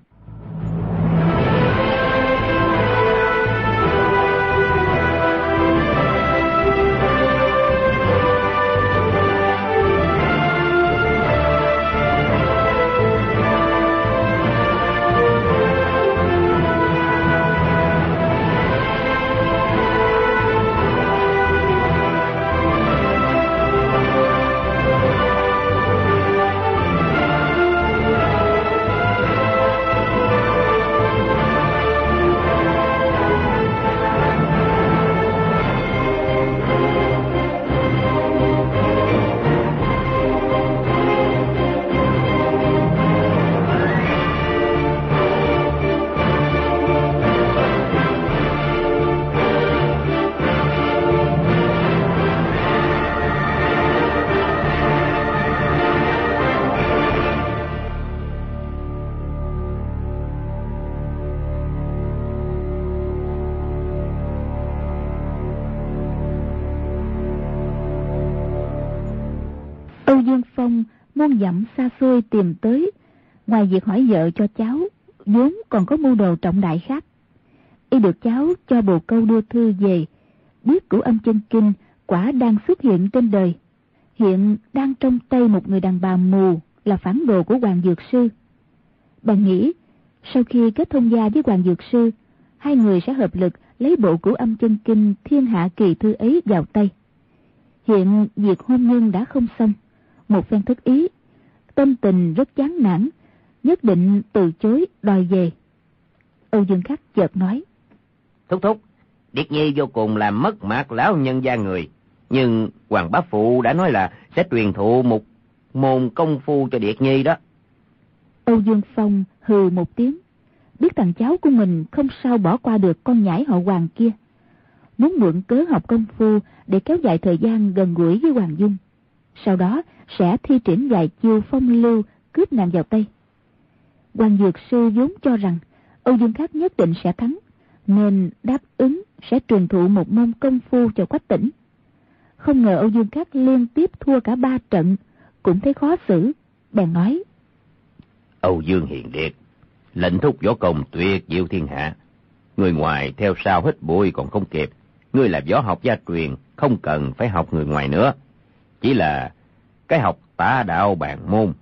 Muôn dặm xa xôi tìm tới, ngoài việc hỏi vợ cho cháu, vốn còn có mưu đồ trọng đại khác. Y được cháu cho bồ câu đưa thư về, biết Cửu Âm Chân Kinh quả đang xuất hiện trên đời, hiện đang trong tay một người đàn bà mù là phản đồ của Hoàng Dược Sư. Bà nghĩ sau khi kết thông gia với Hoàng Dược Sư, hai người sẽ hợp lực lấy bộ Cửu Âm Chân Kinh thiên hạ kỳ thư ấy vào tay. Hiện việc hôn nhân đã không xong, một phen thức ý, tâm tình rất chán nản, nhất định từ chối đòi về. Âu Dương Khắc chợt nói, Thúc, Điệt Nhi vô cùng làm mất mạc lão nhân gia người. Nhưng Hoàng Bá Phụ đã nói là sẽ truyền thụ một môn công phu cho Điệt Nhi đó. Âu Dương Phong hừ một tiếng, biết thằng cháu của mình không sao bỏ qua được con nhãi họ Hoàng kia, muốn mượn cớ học công phu để kéo dài thời gian gần gũi với Hoàng Dung, sau đó sẽ thi triển vài chiêu phong lưu cướp nàng vào tay. Hoàng Dược Sư vốn cho rằng Âu Dương Khắc nhất định sẽ thắng, nên đáp ứng sẽ truyền thụ một môn công phu cho Quách Tĩnh. Không ngờ Âu Dương Khắc liên tiếp thua cả 3 trận, cũng thấy khó xử, bèn nói, Âu Dương hiền điệt, lệnh thúc võ công tuyệt diệu thiên hạ, người ngoài theo sau hết bụi còn không kịp. Ngươi là võ học gia truyền, không cần phải học người ngoài nữa. Chỉ là cái học tả đạo bàn môn,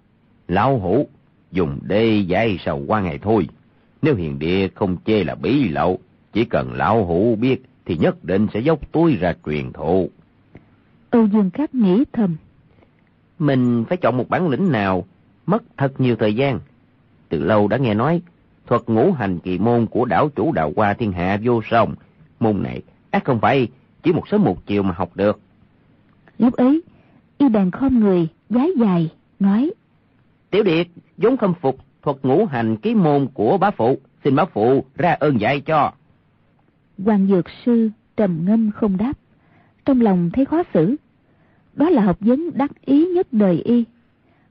lão hủ dùng đê dạy sầu qua ngày thôi. Nếu hiền địa không chê là bí lậu, chỉ cần lão hủ biết thì nhất định sẽ dốc túi ra truyền thụ. Âu Dương Khắc nghĩ thầm, mình phải chọn một bản lĩnh nào mất thật nhiều thời gian. Từ lâu đã nghe nói thuật ngũ hành kỳ môn của đảo chủ Đào Hoa thiên hạ vô song, môn này ác không phải chỉ một sớm một chiều mà học được. Lúc ấy y bèn khom người vái dài nói, Tiểu Điệt vốn khâm phục thuật ngũ hành ký môn của bá phụ, xin bá phụ ra ơn dạy cho. Hoàng Dược Sư trầm ngâm không đáp, trong lòng thấy khó xử. Đó là học vấn đắc ý nhất đời y,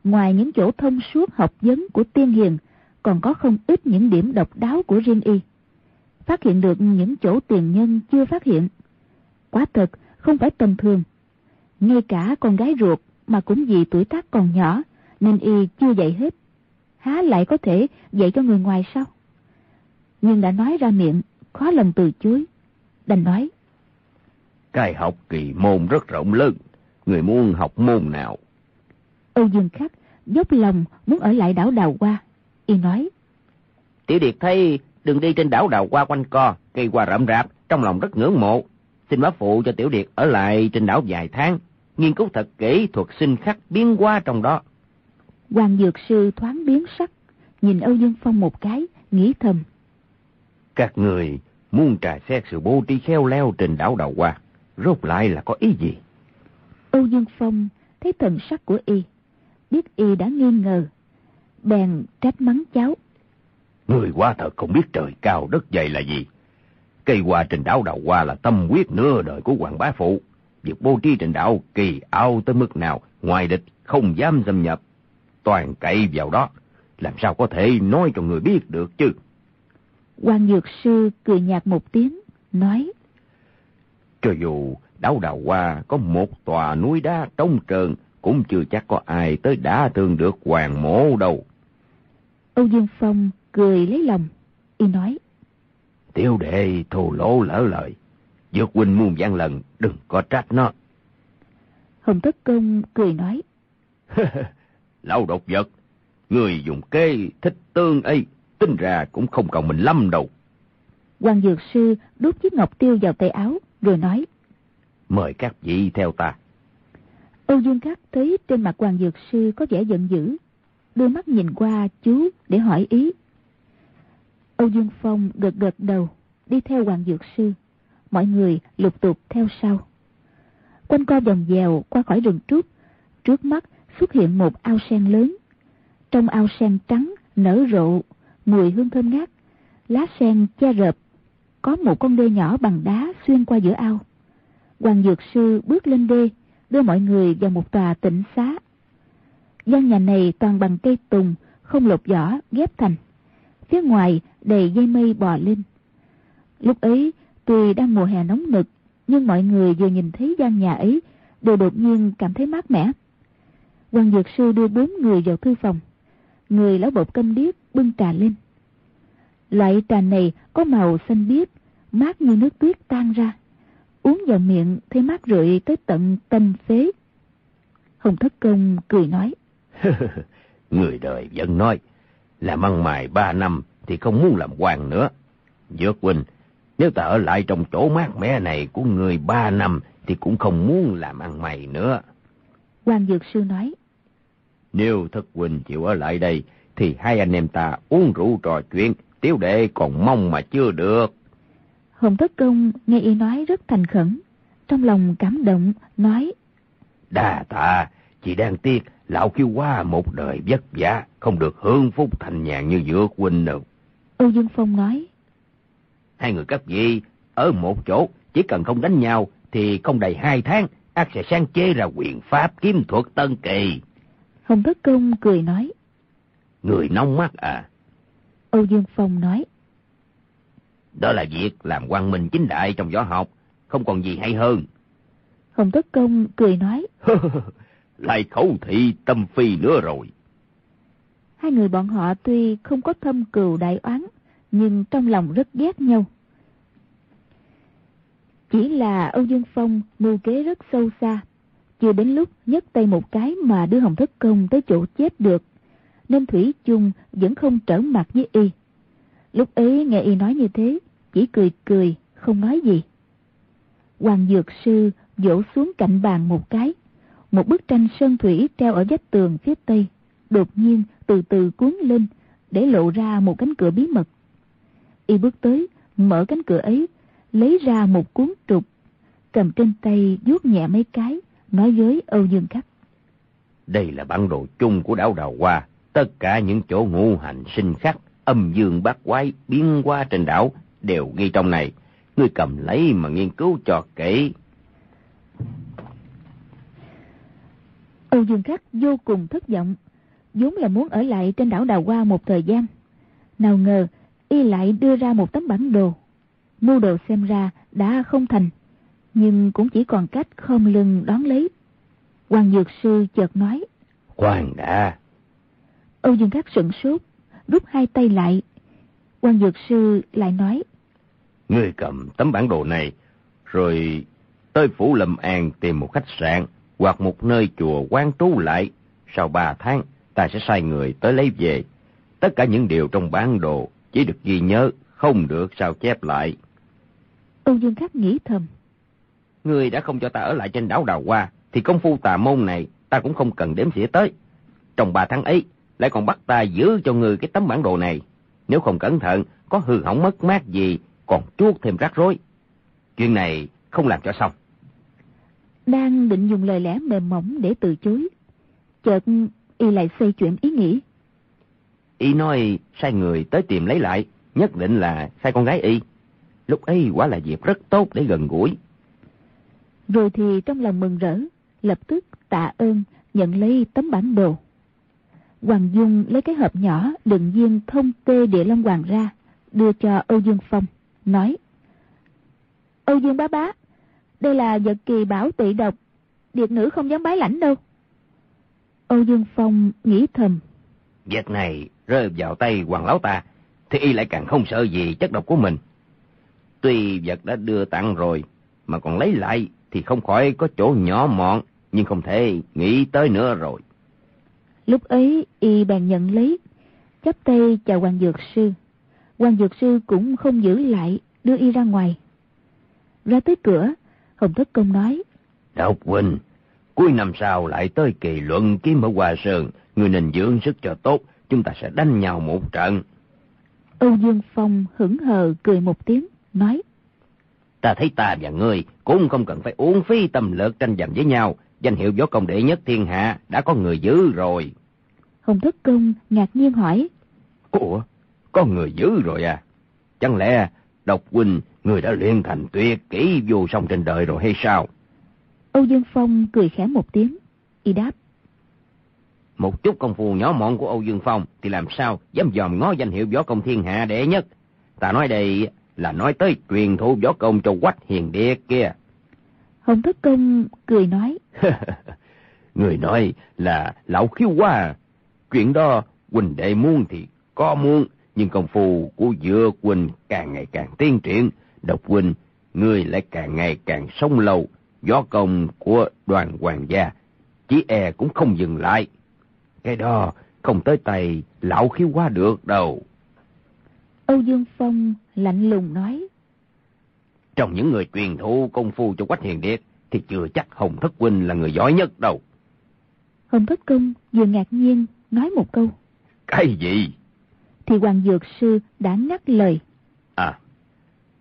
ngoài những chỗ thông suốt học vấn của tiên hiền, còn có không ít những điểm độc đáo của riêng y, phát hiện được những chỗ tiền nhân chưa phát hiện, quả thật không phải tầm thường. Ngay cả con gái ruột mà cũng vì tuổi tác còn nhỏ nên y chưa dạy hết, há lại có thể dạy cho người ngoài sao? Nhưng đã nói ra miệng, khó lòng từ chối, đành nói, cái học kỳ môn rất rộng lớn, người muốn học môn nào? Âu Dương Khắc dốc lòng muốn ở lại đảo Đào Hoa. Y nói, Tiểu Điệt thấy đường đi trên đảo Đào Hoa quanh co, cây hoa rậm rạp, trong lòng rất ngưỡng mộ. Xin bá phụ cho Tiểu Điệt ở lại trên đảo vài tháng, nghiên cứu thật kỹ thuật sinh khắc biến hóa trong đó. Hoàng Dược Sư thoáng biến sắc, nhìn Âu Dương Phong một cái, nghĩ thầm, các người muốn trà xét sự bố trí khéo léo trên đảo Đào Hoa, rốt lại là có ý gì? Âu Dương Phong thấy thần sắc của y, biết y đã nghi ngờ, bèn trách mắng cháu, người quá thật không biết trời cao đất dày là gì. Cây hoa trên đảo Đào Hoa là tâm huyết nửa đời của Hoàng Bá Phụ. Việc bố trí trên đảo kỳ ảo tới mức nào, ngoài địch không dám xâm nhập, toàn cậy vào đó, làm sao có thể nói cho người biết được chứ? Hoàng Dược Sư cười nhạt một tiếng, nói: Cho dù đảo Đào Hoa có một tòa núi đá trống trơn, cũng chưa chắc có ai tới đả thương được Hoàng mộ đâu. Âu Dương Phong cười lấy lòng, y nói: Tiểu đệ thô lỗ lỡ lời, Dược huynh muôn vạn lần đừng có trách nó. Hồng Thất Công cười nói: Lão độc vật, người dùng kế thích tương ấy, tính ra cũng không còn mình lắm đâu. Hoàng Dược Sư đút chiếc ngọc tiêu vào tay áo rồi nói: Mời các vị theo ta. Âu Dương Khắc thấy trên mặt Hoàng Dược Sư có vẻ giận dữ, đưa mắt nhìn qua chú để hỏi ý. Âu Dương Phong gật gật đầu, đi theo Hoàng Dược Sư. Mọi người lục tục theo sau. Quanh co vòng vèo qua khỏi rừng trúc, trước mắt xuất hiện một ao sen lớn. Trong ao sen trắng nở rộ, mùi hương thơm ngát, lá sen che rợp. Có một con đê nhỏ bằng đá xuyên qua giữa ao. Hoàng Dược Sư bước lên đê, đưa mọi người vào một tòa tịnh xá. Gian nhà này toàn bằng cây tùng, không lột vỏ ghép thành. Phía ngoài đầy dây mây bò lên. Lúc ấy tuy đang mùa hè nóng nực, nhưng mọi người vừa nhìn thấy gian nhà ấy đều đột nhiên cảm thấy mát mẻ. Hoàng Dược Sư đưa 4 người vào thư phòng. Người lão bột câm điếc bưng trà lên. Loại trà này có màu xanh biếc, mát như nước tuyết tan ra. Uống vào miệng thấy mát rượi tới tận tâm phế. Hồng Thất Công cười nói: Người đời vẫn nói, làm ăn mài 3 năm thì không muốn làm hoàng nữa. Dược huynh, nếu ta ở lại trong chỗ mát mẻ này của người 3 năm thì cũng không muốn làm ăn mày nữa. Hoàng Dược Sư nói: Nếu Thất huynh chịu ở lại đây thì hai anh em ta uống rượu trò chuyện, tiểu đệ còn mong mà chưa được. Hồng Thất Công nghe y nói rất thành khẩn, trong lòng cảm động, nói: Đà tạ, chỉ đang tiếc lão kêu qua một đời vất vả, không được hưởng phúc thành nhàn như Dược huynh đâu. Âu Dương Phong nói: Hai người các vị ở một chỗ, chỉ cần không đánh nhau thì không đầy 2 tháng, ác sẽ sáng chế ra quyền pháp kiếm thuật tân kỳ. Hồng Thất Công cười nói: Người nóng mắt à? Âu Dương Phong nói: Đó là việc làm quang minh chính đại trong võ học, không còn gì hay hơn. Hồng Thất Công cười nói: Lại khẩu thị tâm phi nữa rồi. Hai người bọn họ tuy không có thâm cừu đại oán, nhưng trong lòng rất ghét nhau. Chỉ là Âu Dương Phong mưu kế rất sâu xa, chưa đến lúc nhấc tay một cái mà đưa Hồng Thất Công tới chỗ chết được, nên thủy chung vẫn không trở mặt với y. Lúc ấy nghe y nói như thế, chỉ cười cười không nói gì. Hoàng Dược Sư vỗ xuống cạnh bàn một cái, một bức tranh sơn thủy treo ở vách tường phía tây đột nhiên từ từ cuốn lên, để lộ ra một cánh cửa bí mật. Y bước tới, mở cánh cửa ấy, lấy ra một cuốn trục, cầm trên tay vuốt nhẹ mấy cái, nói với Âu Dương Khắc: Đây là bản đồ chung của đảo Đào Hoa, tất cả những chỗ ngũ hành sinh khắc, âm dương bát quái biến hóa trên đảo đều ghi trong này, ngươi cầm lấy mà nghiên cứu cho kỹ. Âu Dương Khắc vô cùng thất vọng, vốn là muốn ở lại trên đảo Đào Hoa một thời gian, nào ngờ y lại đưa ra một tấm bản đồ. Mưu đồ xem ra đã không thành, nhưng cũng chỉ còn cách khom lưng đón lấy. Hoàng Dược Sư chợt nói: Khoan đã. Âu Dương Khắc sửng sốt, rút 2 tay lại. Hoàng Dược Sư lại nói: Ngươi cầm tấm bản đồ này, rồi tới phủ Lâm An tìm một khách sạn hoặc một nơi chùa quán trú lại. Sau 3 tháng, ta sẽ sai người tới lấy về. Tất cả những điều trong bản đồ chỉ được ghi nhớ, không được sao chép lại. Âu Dương Khắc nghĩ thầm: Ngươi đã không cho ta ở lại trên đảo Đào Hoa, thì công phu tà môn này ta cũng không cần đếm xỉa tới. Trong 3 tháng ấy, lại còn bắt ta giữ cho ngươi cái tấm bản đồ này. Nếu không cẩn thận, có hư hỏng mất mát gì, còn chuốc thêm rắc rối. Chuyện này không làm cho xong. Đang định dùng lời lẽ mềm mỏng để từ chối, chợt y lại xoay chuyển ý nghĩ. Y nói sai người tới tìm lấy lại, nhất định là sai con gái y. Lúc ấy quả là dịp rất tốt để gần gũi. Rồi thì trong lòng mừng rỡ, lập tức tạ ơn nhận lấy tấm bản đồ. Hoàng Dung lấy cái hộp nhỏ đựng viên thông tê địa long hoàng ra, đưa cho Âu Dương Phong, nói: Âu Dương bá bá, đây là vật kỳ bảo tị độc, điệt nữ không dám bái lãnh đâu. Âu Dương Phong nghĩ thầm: Vật này rơi vào tay Hoàng lão ta thì y lại càng không sợ gì chất độc của mình. Tuy vật đã đưa tặng rồi mà còn lấy lại thì không khỏi có chỗ nhỏ mọn, nhưng không thể nghĩ tới nữa rồi. Lúc ấy y bèn nhận lấy, chắp tay chào Hoàng Dược Sư. Hoàng Dược Sư cũng không giữ lại, đưa y ra ngoài. Ra tới cửa, Hồng Thất Công nói: Độc huynh, cuối năm sau lại tới Kỳ Luận kiếm ở Hoa Sơn, người nên dưỡng sức cho tốt, chúng ta sẽ đánh nhau một trận. Âu Dương Phong hững hờ cười một tiếng, nói: Ta thấy ta và ngươi cũng không cần phải uổng phí tâm lực tranh giành với nhau, danh hiệu võ công đệ nhất thiên hạ đã có người giữ rồi. Hồng Thất Công ngạc nhiên hỏi: Ủa, có người giữ rồi à? Chẳng lẽ độc huynh người đã luyện thành tuyệt kỹ vô song trên đời rồi hay sao? Âu Dương Phong cười khẽ một tiếng, y đáp: Một chút công phu nhỏ mọn của Âu Dương Phong thì làm sao dám dòm ngó danh hiệu võ công thiên hạ đệ nhất. Ta nói đây là nói tới truyền thụ võ công cho Quách Hiền Điệt kia. Hồng Thất Công cười nói: Người nói là lão khiêu quá. Chuyện đó huynh đệ muốn thì có muốn, nhưng công phu của Dược huynh càng ngày càng tiến triển, độc huynh người lại càng ngày càng sống lâu, võ công của Đoàn Hoàng gia chỉ e cũng không dừng lại. Cái đó không tới tay lão khiêu quá được đâu. Âu Dương Phong lạnh lùng nói: Trong những người truyền thụ công phu cho Quách Hiền Điệt thì chưa chắc Hồng Thất huynh là người giỏi nhất đâu. Hồng Thất Công vừa ngạc nhiên nói một câu: Cái gì? Thì Hoàng Dược Sư đã ngắt lời: À,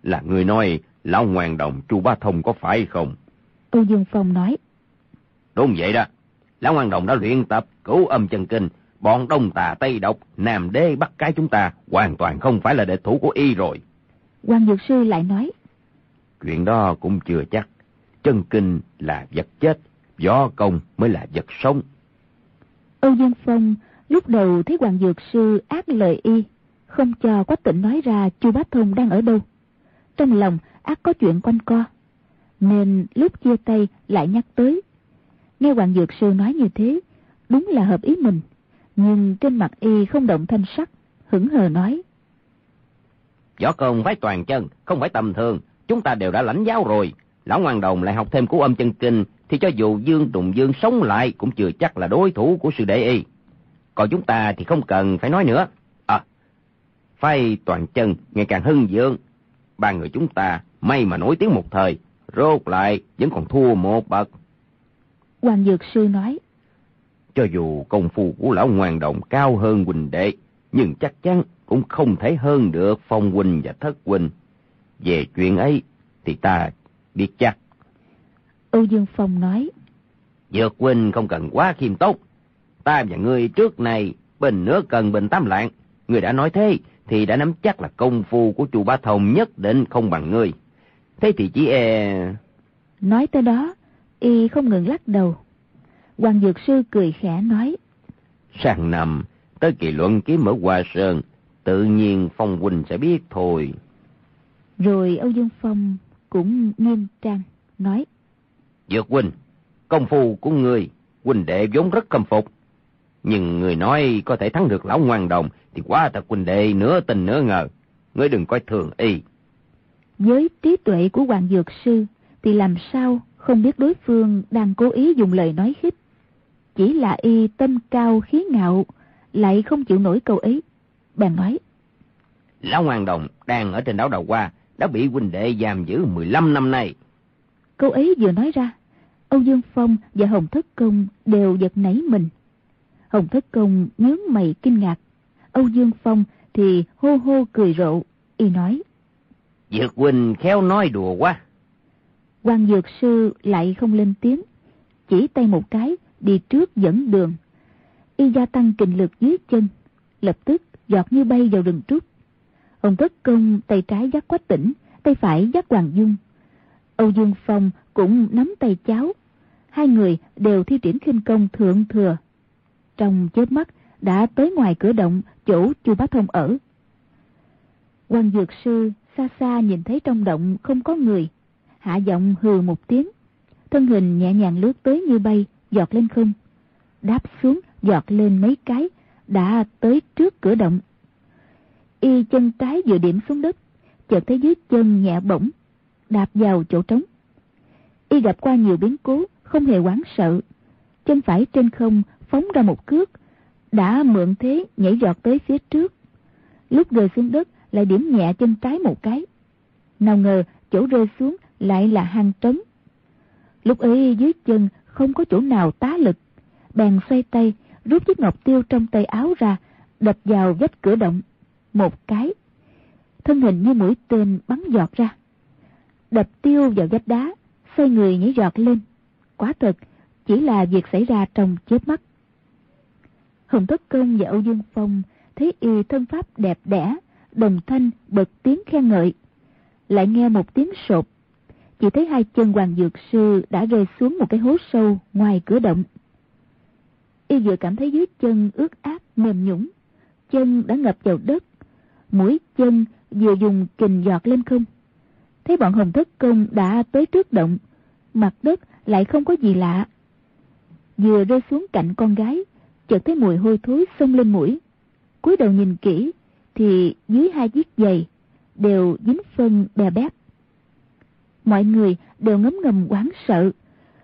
là người nói lão ngoan đồng Chu Bá Thông có phải không? Âu Dương Phong nói: Đúng vậy đó, lão ngoan đồng đã luyện tập Cửu Âm Chân Kinh, bọn Đông Tà Tây Độc, Nam Đế Bắc Cái chúng ta hoàn toàn không phải là đệ thủ của y rồi. Hoàng Dược Sư lại nói: Chuyện đó cũng chưa chắc, chân kinh là vật chết, võ công mới là vật sống. Âu Dương Phong lúc đầu thấy Hoàng Dược Sư ác lời y, không cho Quách Tĩnh nói ra Chu Bá Thông đang ở đâu, trong lòng ác có chuyện quanh co, nên lúc chia tay lại nhắc tới. Nghe Hoàng Dược Sư nói như thế, đúng là hợp ý mình, nhưng trên mặt y không động thanh sắc, hững hờ nói: Võ công phải toàn chân, không phải tầm thường, chúng ta đều đã lãnh giáo rồi. Lão ngoan đồng lại học thêm Cửu Âm Chân Kinh thì cho dù Dương Trùng Dương sống lại cũng chưa chắc là đối thủ của sư đệ y. Còn chúng ta thì không cần phải nói nữa. À, phái toàn chân ngày càng hưng vượng, ba người chúng ta may mà nổi tiếng một thời, rốt lại vẫn còn thua một bậc. Hoàng Dược Sư nói: Cho dù công phu của lão ngoan đồng cao hơn huynh đệ, nhưng chắc chắn cũng không thể hơn được Phong huynh và Thất huynh. Về chuyện ấy thì ta biết chắc. Âu Dương Phong nói: Dược huynh không cần quá khiêm tốn. Ta và ngươi trước này bình nửa cần bình tám lạng. Ngươi đã nói thế thì đã nắm chắc là công phu của Chu Bá Thông nhất định không bằng ngươi. Thế thì chỉ e... Nói tới đó, y không ngừng lắc đầu. Hoàng Dược Sư cười khẽ nói: Sang năm tới Kỳ Luận kiếm ở Hoa Sơn, tự nhiên Phong huynh sẽ biết thôi. Rồi Âu Dương Phong cũng nghiêm trang nói: Dược huynh, công phu của ngươi huynh đệ vốn rất khâm phục, nhưng người nói có thể thắng được lão ngoan đồng thì quá thật huynh đệ nửa tin nửa ngờ. Ngươi đừng coi thường y. Với trí tuệ của Hoàng Dược Sư thì làm sao không biết đối phương đang cố ý dùng lời nói khích. Chỉ là y tâm cao khí ngạo, lại không chịu nổi câu ấy, bèn nói: Lão ngoan đồng đang ở trên đảo Đào Hoa, đã bị huynh đệ giam giữ 15 năm nay. Câu ấy vừa nói ra, Âu Dương Phong và Hồng Thất Công đều giật nảy mình. Hồng Thất Công nhướng mày kinh ngạc, Âu Dương Phong thì hô hô cười rộ. Y nói: Dược huynh khéo nói đùa quá. Hoàng Dược Sư lại không lên tiếng, chỉ tay một cái đi trước dẫn đường. Y gia tăng kình lực dưới chân, lập tức giọt như bay vào rừng trúc. Hồng Thất Công tay trái dắt Quách Tĩnh, tay phải dắt Hoàng Dung. Âu Dương Phong cũng nắm tay cháu. Hai người đều thi triển khinh công thượng thừa. Trong chớp mắt đã tới ngoài cửa động chỗ Chu Bá Thông ở. Hoàng Dược Sư xa xa nhìn thấy trong động không có người, hạ giọng hừ một tiếng, thân hình nhẹ nhàng lướt tới như bay, giọt lên không, đáp xuống giọt lên mấy cái, đã tới trước cửa động. Y chân trái vừa điểm xuống đất, chợt thấy dưới chân nhẹ bỗng, đạp vào chỗ trống. Y gặp qua nhiều biến cố, không hề hoảng sợ, chân phải trên không phóng ra một cước, đã mượn thế nhảy giọt tới phía trước. Lúc rơi xuống đất lại điểm nhẹ chân trái một cái, nào ngờ chỗ rơi xuống lại là hang trống. Lúc ấy dưới chân không có chỗ nào tá lực, bèn xoay tay rút chiếc ngọc tiêu trong tay áo ra, đập vào vách cửa động một cái, thân hình như mũi tên bắn giọt ra, đập tiêu vào vách đá, xoay người nhảy giọt lên. Quả thật chỉ là việc xảy ra trong chớp mắt. Hồng Thất Công và Âu Dương Phong thấy y thân pháp đẹp đẽ, đồng thanh bật tiếng khen ngợi. Lại nghe một tiếng sột, chỉ thấy hai chân Hoàng Dược Sư đã rơi xuống một cái hố sâu ngoài cửa động. Y vừa cảm thấy dưới chân ướt át mềm nhũn, chân đã ngập vào đất, mũi chân vừa dùng kình giọt lên không. Thấy bọn Hồng Thất Công đã tới trước động, mặt đất lại không có gì lạ. Vừa rơi xuống cạnh con gái, chợt thấy mùi hôi thối xông lên mũi, cúi đầu nhìn kỹ thì dưới hai chiếc giày đều dính phân bè bét. Mọi người đều ngấm ngầm hoảng sợ,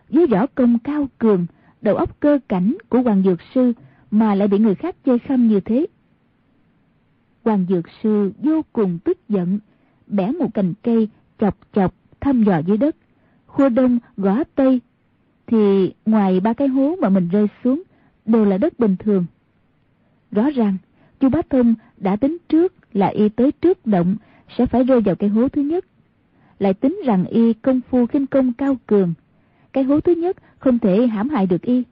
với võ công cao cường, đầu óc cơ cảnh của Hoàng Dược Sư mà lại bị người khác chơi khăm như thế. Hoàng Dược Sư vô cùng tức giận, bẻ một cành cây chọc chọc thăm dò dưới đất, khua đông gõ tây, thì ngoài ba cái hố mà mình rơi xuống đều là đất bình thường. Rõ ràng Chu Bá Thông đã tính trước là y tới trước động sẽ phải rơi vào cái hố thứ nhất, lại tính rằng y công phu khinh công cao cường, cái hố thứ nhất không thể hãm hại được y,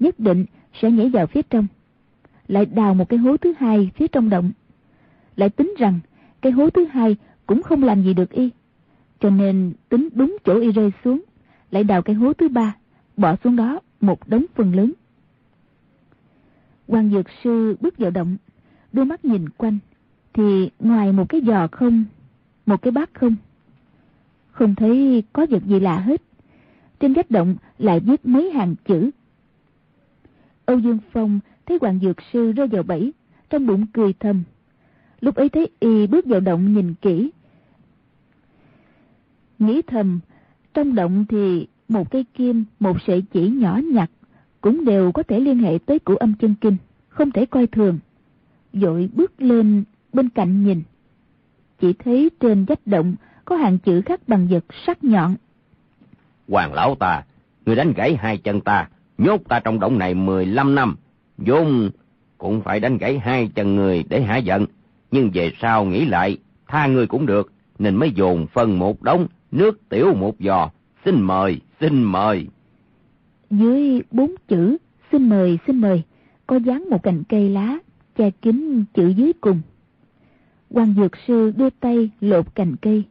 nhất định sẽ nhảy vào phía trong, lại đào một cái hố thứ hai phía trong động, lại tính rằng cái hố thứ hai cũng không làm gì được y, cho nên tính đúng chỗ y rơi xuống, lại đào cái hố thứ ba, bỏ xuống đó một đống phân lớn. Hoàng Dược Sư bước vào động, đưa mắt nhìn quanh thì ngoài một cái giò không, một cái bát không, không thấy có vật gì lạ hết. Trên vách động lại viết mấy hàng chữ. Âu Dương Phong thấy Hoàng Dược Sư rơi vào bẫy, trong bụng cười thầm. Lúc ấy thấy y bước vào động nhìn kỹ, nghĩ thầm trong động thì một cây kim, một sợi chỉ nhỏ nhặt cũng đều có thể liên hệ tới Cửu Âm Chân Kinh, không thể coi thường. Vội bước lên bên cạnh nhìn, chỉ thấy trên vách động có hàng chữ khắc bằng vật sắc nhọn. Hoàng lão ta, người đánh gãy hai chân ta, nhốt ta trong động này 15 năm, vốn cũng phải đánh gãy hai chân người để hả giận, nhưng về sau nghĩ lại, tha người cũng được, nên mới dồn phân một đống, nước tiểu một giò, xin mời, xin mời. Dưới bốn chữ xin mời, có dán một cành cây lá, che kín chữ dưới cùng. Hoàng Dược Sư đưa tay lột cành cây,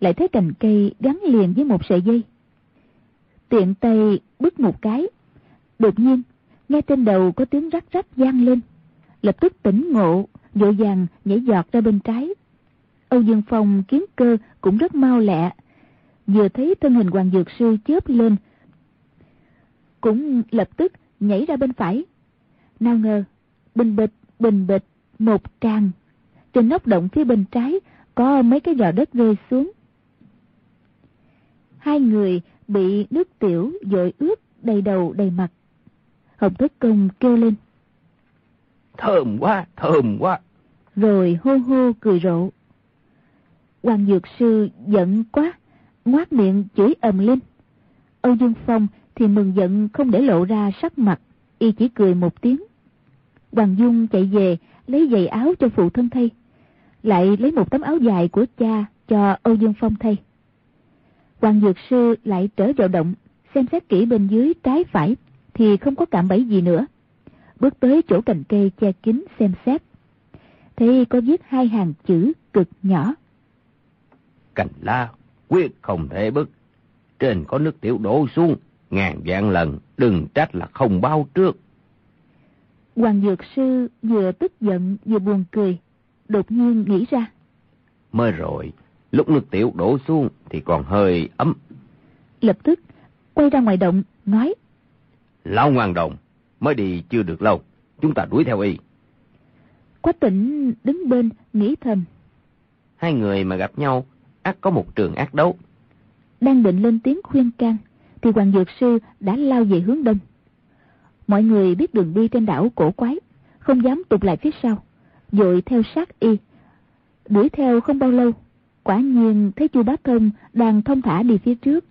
lại thấy cành cây gắn liền với một sợi dây. Tiện tay bứt một cái, đột nhiên nghe trên đầu có tiếng rắc rắc vang lên, lập tức tỉnh ngộ, vội vàng nhảy giọt ra bên trái. Âu Dương Phong kiếm cơ cũng rất mau lẹ, vừa thấy thân hình Hoàng Dược Sư chớp lên, cũng lập tức nhảy ra bên phải. Nào ngờ bình bịch một tràng, trên nóc động phía bên trái có mấy cái giò đất rơi xuống. Hai người bị nước tiểu dội ướt đầy đầu đầy mặt. Hồng Thất Công kêu lên: Thơm quá, thơm quá! Rồi hô hô cười rộ. Hoàng Dược Sư giận quá, ngoác miệng chửi ầm lên. Âu Dương Phong thì mừng giận không để lộ ra sắc mặt, y chỉ cười một tiếng. Hoàng Dung chạy về lấy giày áo cho phụ thân thay, lại lấy một tấm áo dài của cha cho Âu Dương Phong thay. Hoàng Dược Sư lại trở vào động, xem xét kỹ bên dưới trái phải thì không có cạm bẫy gì nữa, bước tới chỗ cành cây che kín xem xét, thấy có viết hai hàng chữ cực nhỏ: Cành la quyết không thể bứt, trên có nước tiểu đổ xuống, ngàn vạn lần đừng trách là không báo trước. Hoàng Dược Sư vừa tức giận vừa buồn cười, đột nhiên nghĩ ra: mới rồi lúc nước tiểu đổ xuống thì còn hơi ấm. Lập tức quay ra ngoài động nói: Lão ngoan đồng, mới đi chưa được lâu, chúng ta đuổi theo y. Quách Tĩnh đứng bên nghĩ thầm: Hai người mà gặp nhau ắt có một trường ác đấu. Đang định lên tiếng khuyên can thì Hoàng Dược Sư đã lao về hướng đông. Mọi người biết đường đi trên đảo cổ quái, không dám tụt lại phía sau, vội theo sát y. Đuổi theo không bao lâu, quả nhiên thấy Chu Bá Thông đang thong thả đi phía trước.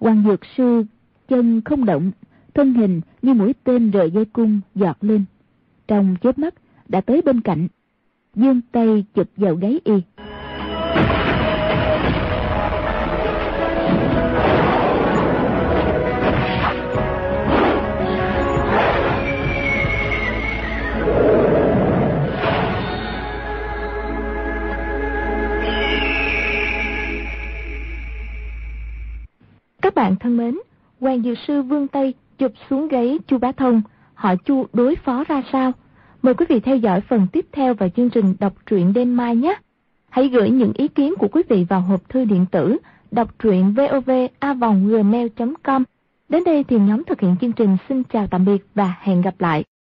Hoàng Dược Sư chân không động, thân hình như mũi tên rời dây cung giọt lên, trong chớp mắt đã tới bên cạnh, giương tay chụp vào gáy y. Các bạn thân mến, Hoàng Dược Sư vươn tay chụp xuống gáy Chu Bá Thông, họ Chu đối phó ra sao? Mời quý vị theo dõi phần tiếp theo vào chương trình Đọc truyện đêm mai nhé. Hãy gửi những ý kiến của quý vị vào hộp thư điện tử đọc truyện vovavonggmail.com. Đến đây thì nhóm thực hiện chương trình xin chào tạm biệt và hẹn gặp lại.